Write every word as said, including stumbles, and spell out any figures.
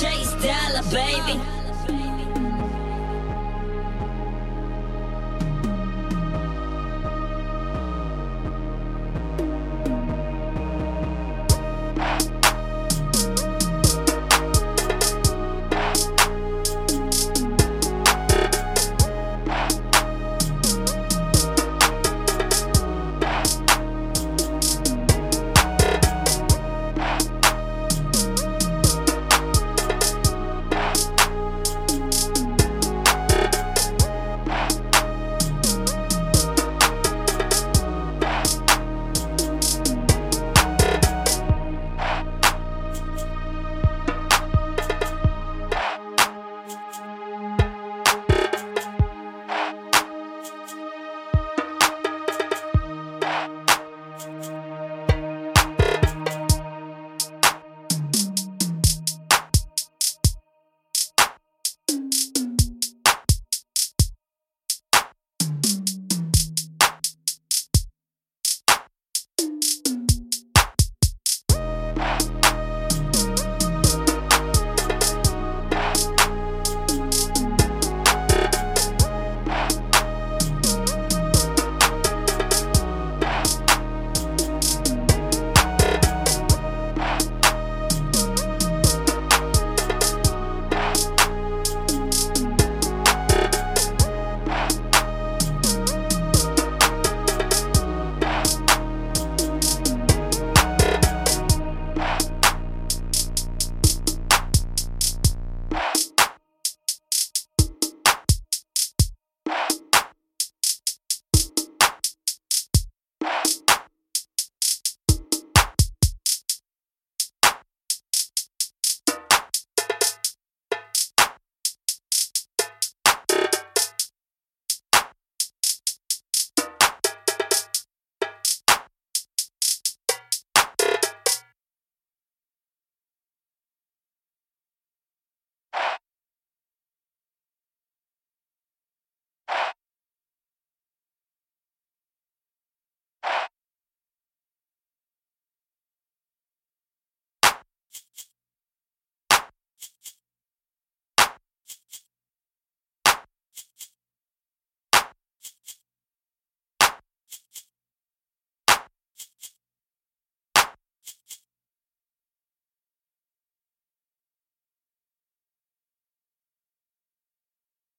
Chase Dolla, baby.